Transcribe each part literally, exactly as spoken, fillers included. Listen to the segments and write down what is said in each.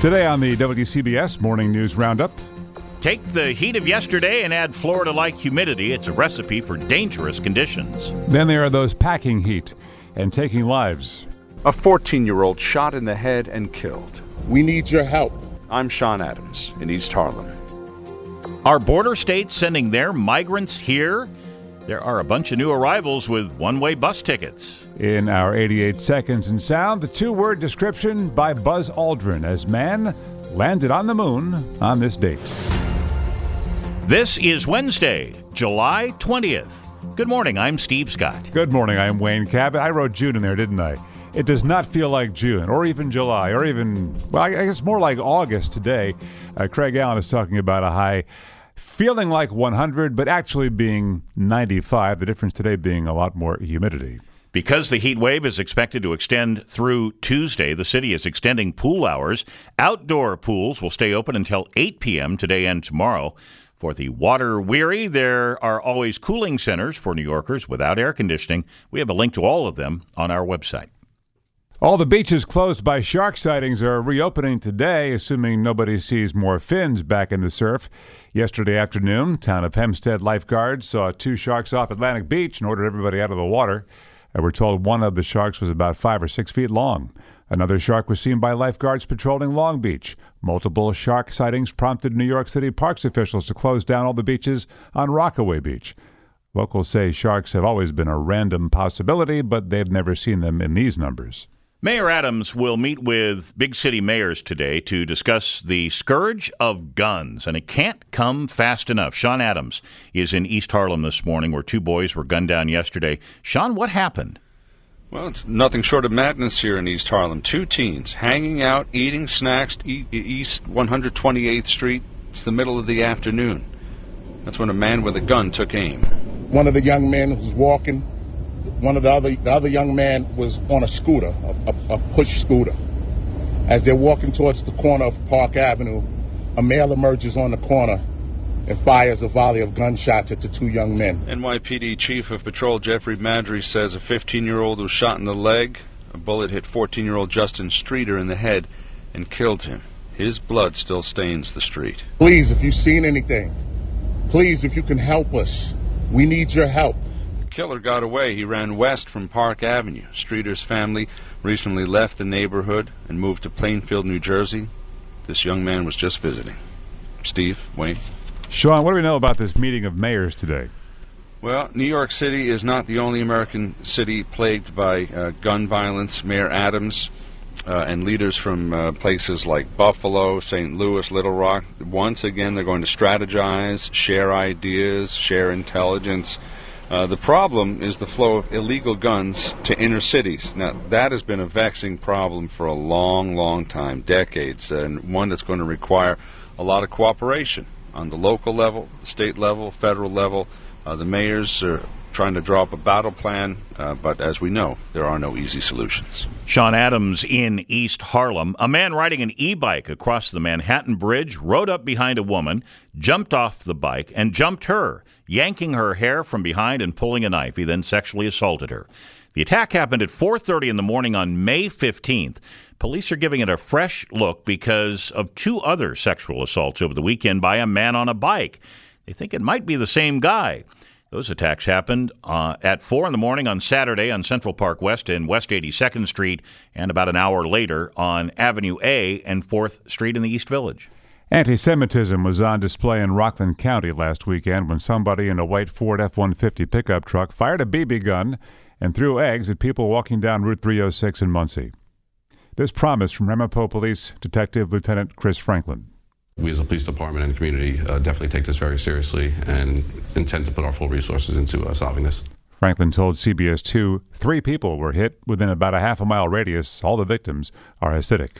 Today on the W C B S Morning News Roundup. Take the heat of yesterday and add Florida-like humidity. It's a recipe for dangerous conditions. Then there are those packing heat and taking lives. A fourteen-year-old shot in the head and killed. We need your help. I'm Sean Adams in East Harlem. Are border states sending their migrants here? There are a bunch of new arrivals with one-way bus tickets. In our eighty-eight seconds in sound, the two-word description by Buzz Aldrin as man landed on the moon on this date. This is Wednesday, July twentieth. Good morning, I'm Steve Scott. Good morning, I'm Wayne Cabot. I wrote June in there, didn't I? It does not feel like June, or even July, or even, well, I guess more like August today. Uh, Craig Allen is talking about a high feeling like one hundred, but actually being ninety-five, the difference today being a lot more humidity. Because the heat wave is expected to extend through Tuesday, the city is extending pool hours. Outdoor pools will stay open until eight p.m. today and tomorrow. For the water weary, there are always cooling centers for New Yorkers without air conditioning. We have a link to all of them on our website. All the beaches closed by shark sightings are reopening today, assuming nobody sees more fins back in the surf. Yesterday afternoon, town of Hempstead lifeguards saw two sharks off Atlantic Beach and ordered everybody out of the water. And we're told one of the sharks was about five or six feet long. Another shark was seen by lifeguards patrolling Long Beach. Multiple shark sightings prompted New York City parks officials to close down all the beaches on Rockaway Beach. Locals say sharks have always been a random possibility, but they've never seen them in these numbers. Mayor Adams will meet with big city mayors today to discuss the scourge of guns, and it can't come fast enough. Sean Adams is in East Harlem this morning, where two boys were gunned down yesterday. Sean, what happened? Well, it's nothing short of madness here in East Harlem. Two teens hanging out, eating snacks, e- East one hundred twenty-eighth Street. It's the middle of the afternoon. That's when a man with a gun took aim. One of the young men was walking. One of the other, the other young man was on a scooter, a, a, a push scooter. As they're walking towards the corner of Park Avenue, a male emerges on the corner and fires a volley of gunshots at the two young men. N Y P D Chief of Patrol Jeffrey Madry says a fifteen-year-old was shot in the leg. A bullet hit fourteen-year-old Justin Streeter in the head and killed him. His blood still stains the street. Please, if you've seen anything, please, if you can help us, we need your help. Killer got away. He ran west from Park Avenue. Streeter's family recently left the neighborhood and moved to Plainfield, New Jersey. This young man was just visiting. Steve, Wayne. Sean, what do we know about this meeting of mayors today? Well, New York City is not the only American city plagued by uh, gun violence. Mayor Adams uh, and leaders from uh, places like Buffalo, Saint Louis, Little Rock, once again, they're going to strategize, share ideas, share intelligence. Uh, the problem is the flow of illegal guns to inner cities. Now, that has been a vexing problem for a long, long time, decades, and one that's going to require a lot of cooperation on the local level, state level, federal level. Uh, the mayors are trying to draw up a battle plan, uh, but as we know, there are no easy solutions. Sean Adams in East Harlem. A man riding an e-bike across the Manhattan Bridge rode up behind a woman, jumped off the bike, and jumped her, yanking her hair from behind and pulling a knife. He then sexually assaulted her. The attack happened at four thirty in the morning on May fifteenth. Police are giving it a fresh look because of two other sexual assaults over the weekend by a man on a bike. They think it might be the same guy. Those attacks happened uh, at four in the morning on Saturday on Central Park West and West eighty-second Street, and about an hour later on Avenue A and fourth Street in the East Village. Anti-Semitism was on display in Rockland County last weekend when somebody in a white Ford F one fifty pickup truck fired a B B gun and threw eggs at people walking down Route three oh six in Muncie. This promise from Ramapo Police Detective Lieutenant Chris Franklin. We as a police department and community uh, definitely take this very seriously and intend to put our full resources into uh, solving this. Franklin told C B S two, three people were hit within about a half a mile radius. All the victims are Hasidic.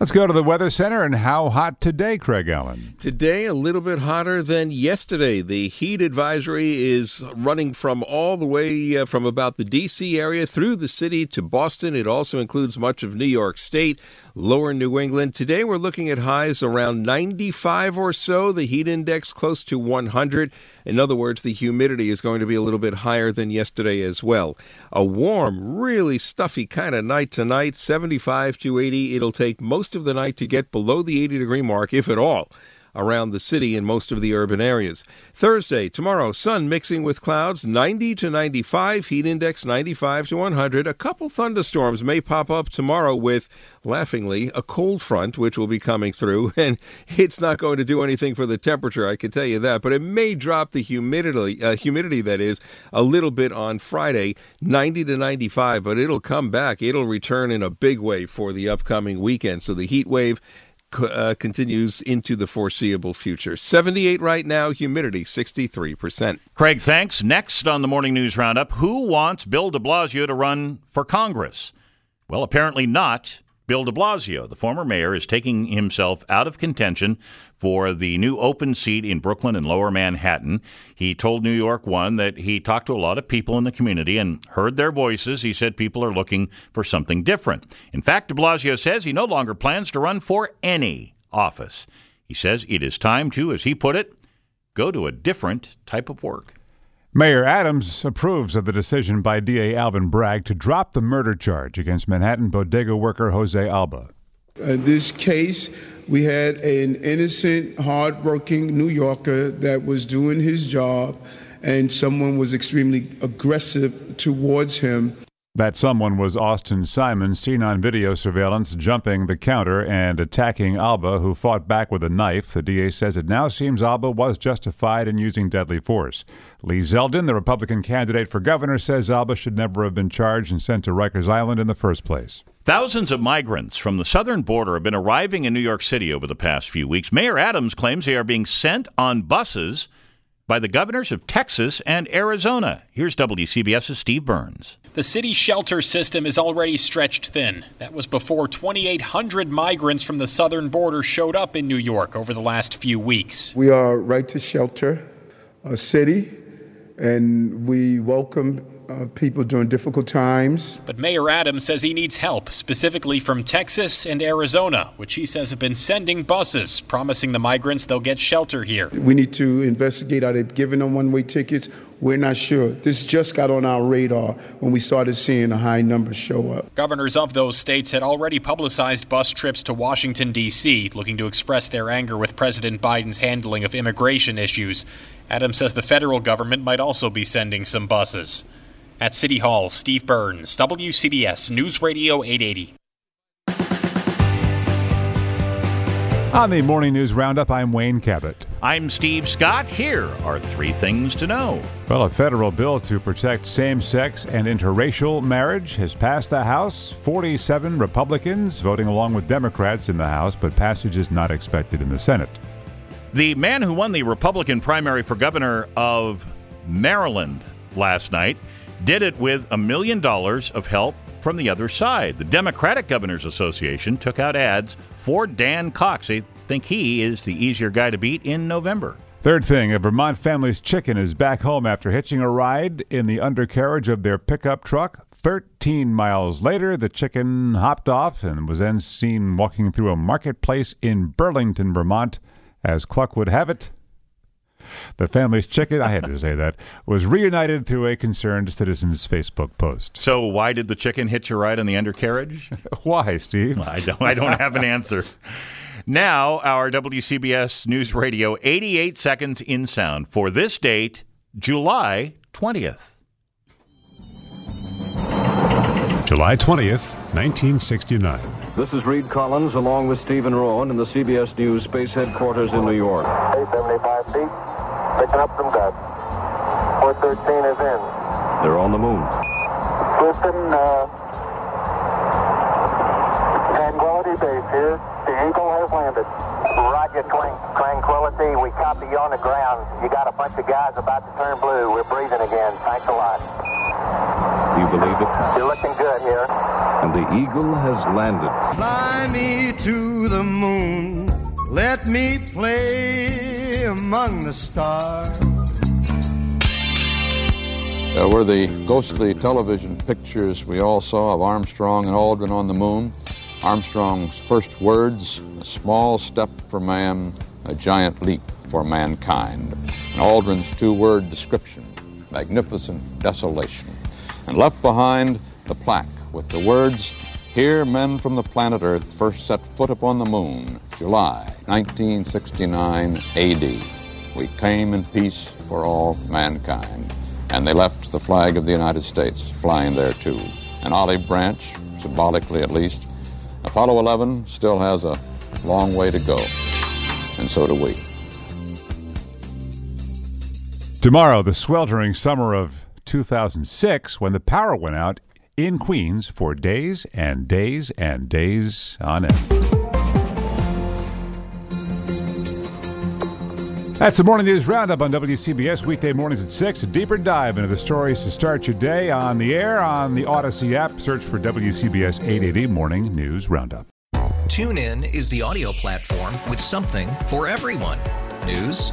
Let's go to the Weather Center. And how hot today, Craig Allen? Today, a little bit hotter than yesterday. The heat advisory is running from all the way uh, from about the D C area through the city to Boston. It also includes much of New York State, lower New England. Today, we're looking at highs around ninety-five or so. The heat index close to one hundred. In other words, the humidity is going to be a little bit higher than yesterday as well. A warm, really stuffy kind of night tonight, seventy-five to eighty. It'll take most of the night to get below the eighty degree mark, if at all, around the city and most of the urban areas. Thursday, tomorrow, sun mixing with clouds, ninety to ninety-five, heat index ninety-five to one hundred. A couple thunderstorms may pop up tomorrow with, laughingly, a cold front, which will be coming through, and it's not going to do anything for the temperature, I can tell you that, but it may drop the humidity, uh, humidity that is, a little bit on Friday, ninety to ninety-five, but it'll come back. It'll return in a big way for the upcoming weekend, so the heat wave Uh, continues into the foreseeable future. seventy-eight right now, humidity sixty-three percent. Craig, thanks. Next on the Morning News Roundup, who wants Bill de Blasio to run for Congress? Well, apparently not Bill de Blasio. The former mayor is taking himself out of contention for the new open seat in Brooklyn and Lower Manhattan. He told New York One that he talked to a lot of people in the community and heard their voices. He said people are looking for something different. In fact, de Blasio says he no longer plans to run for any office. He says it is time to, as he put it, go to a different type of work. Mayor Adams approves of the decision by D A Alvin Bragg to drop the murder charge against Manhattan bodega worker Jose Alba. In this case, we had an innocent, hardworking New Yorker that was doing his job, and someone was extremely aggressive towards him. That someone was Austin Simon, seen on video surveillance, jumping the counter and attacking Alba, who fought back with a knife. The D A says it now seems Alba was justified in using deadly force. Lee Zeldin, the Republican candidate for governor, says Alba should never have been charged and sent to Rikers Island in the first place. Thousands of migrants from the southern border have been arriving in New York City over the past few weeks. Mayor Adams claims they are being sent on buses by the governors of Texas and Arizona. Here's W C B S's Steve Burns. The city's shelter system is already stretched thin. That was before twenty-eight hundred migrants from the southern border showed up in New York over the last few weeks. We are Right to Shelter, a city, and we welcome uh, people during difficult times. But Mayor Adams says he needs help, specifically from Texas and Arizona, which he says have been sending buses, promising the migrants they'll get shelter here. We need to investigate. Are they giving them one-way tickets? We're not sure. This just got on our radar when we started seeing a high number show up. Governors of those states had already publicized bus trips to Washington, D C, looking to express their anger with President Biden's handling of immigration issues. Adams says the federal government might also be sending some buses. At City Hall, Steve Burns, W C B S News Radio eight eighty. On the Morning News Roundup, I'm Wayne Cabot. I'm Steve Scott. Here are three things to know. Well, a federal bill to protect same-sex and interracial marriage has passed the House. forty-seven Republicans voting along with Democrats in the House, but passage is not expected in the Senate. The man who won the Republican primary for governor of Maryland last night did it with a million dollars of help from the other side. The Democratic Governors Association took out ads for Dan Cox. They think he is the easier guy to beat in November. Third thing, a Vermont family's chicken is back home after hitching a ride in the undercarriage of their pickup truck. Thirteen miles later, the chicken hopped off and was then seen walking through a marketplace in Burlington, Vermont. As cluck would have it, the family's chicken, I had to say that, was reunited through a concerned citizen's Facebook post. So why did the chicken hitch a ride on the undercarriage? Why, Steve? I don't, I don't have an answer. Now, our W C B S News Radio eighty-eight seconds in sound for this date July twentieth. July twentieth, nineteen sixty-nine. This is Reed Collins along with Stephen Rowan in the C B S News Space Headquarters in New York. eight seventy-five feet, picking up some dust. four thirteen is in. They're on the moon. Listen, uh, Tranquility Base here. The Eagle has landed. Roger, Tranquility. We copy you on the ground. You got a bunch of guys about to turn blue. We're breathing again. Thanks a lot. Do you believe it? You're looking good here. And the Eagle has landed. Fly me to the moon. Let me play among the stars. Uh, were the ghostly television pictures we all saw of Armstrong and Aldrin on the moon. Armstrong's first words, a small step for man, a giant leap for mankind. And Aldrin's two-word description, magnificent desolation. And left behind, the plaque with the words, "Here men from the planet Earth first set foot upon the moon, July nineteen sixty-nine A D. We came in peace for all mankind." And they left the flag of the United States flying there too. An olive branch, symbolically at least. Apollo eleven still has a long way to go, and so do we. Tomorrow, the sweltering summer of two thousand six, when the power went out in Queens for days and days and days on end. That's the Morning News Roundup on W C B S, weekday mornings at six. A deeper dive into the stories to start your day on the air, on the Odyssey app. Search for W C B S eight eighty Morning News Roundup. TuneIn is the audio platform with something for everyone. News.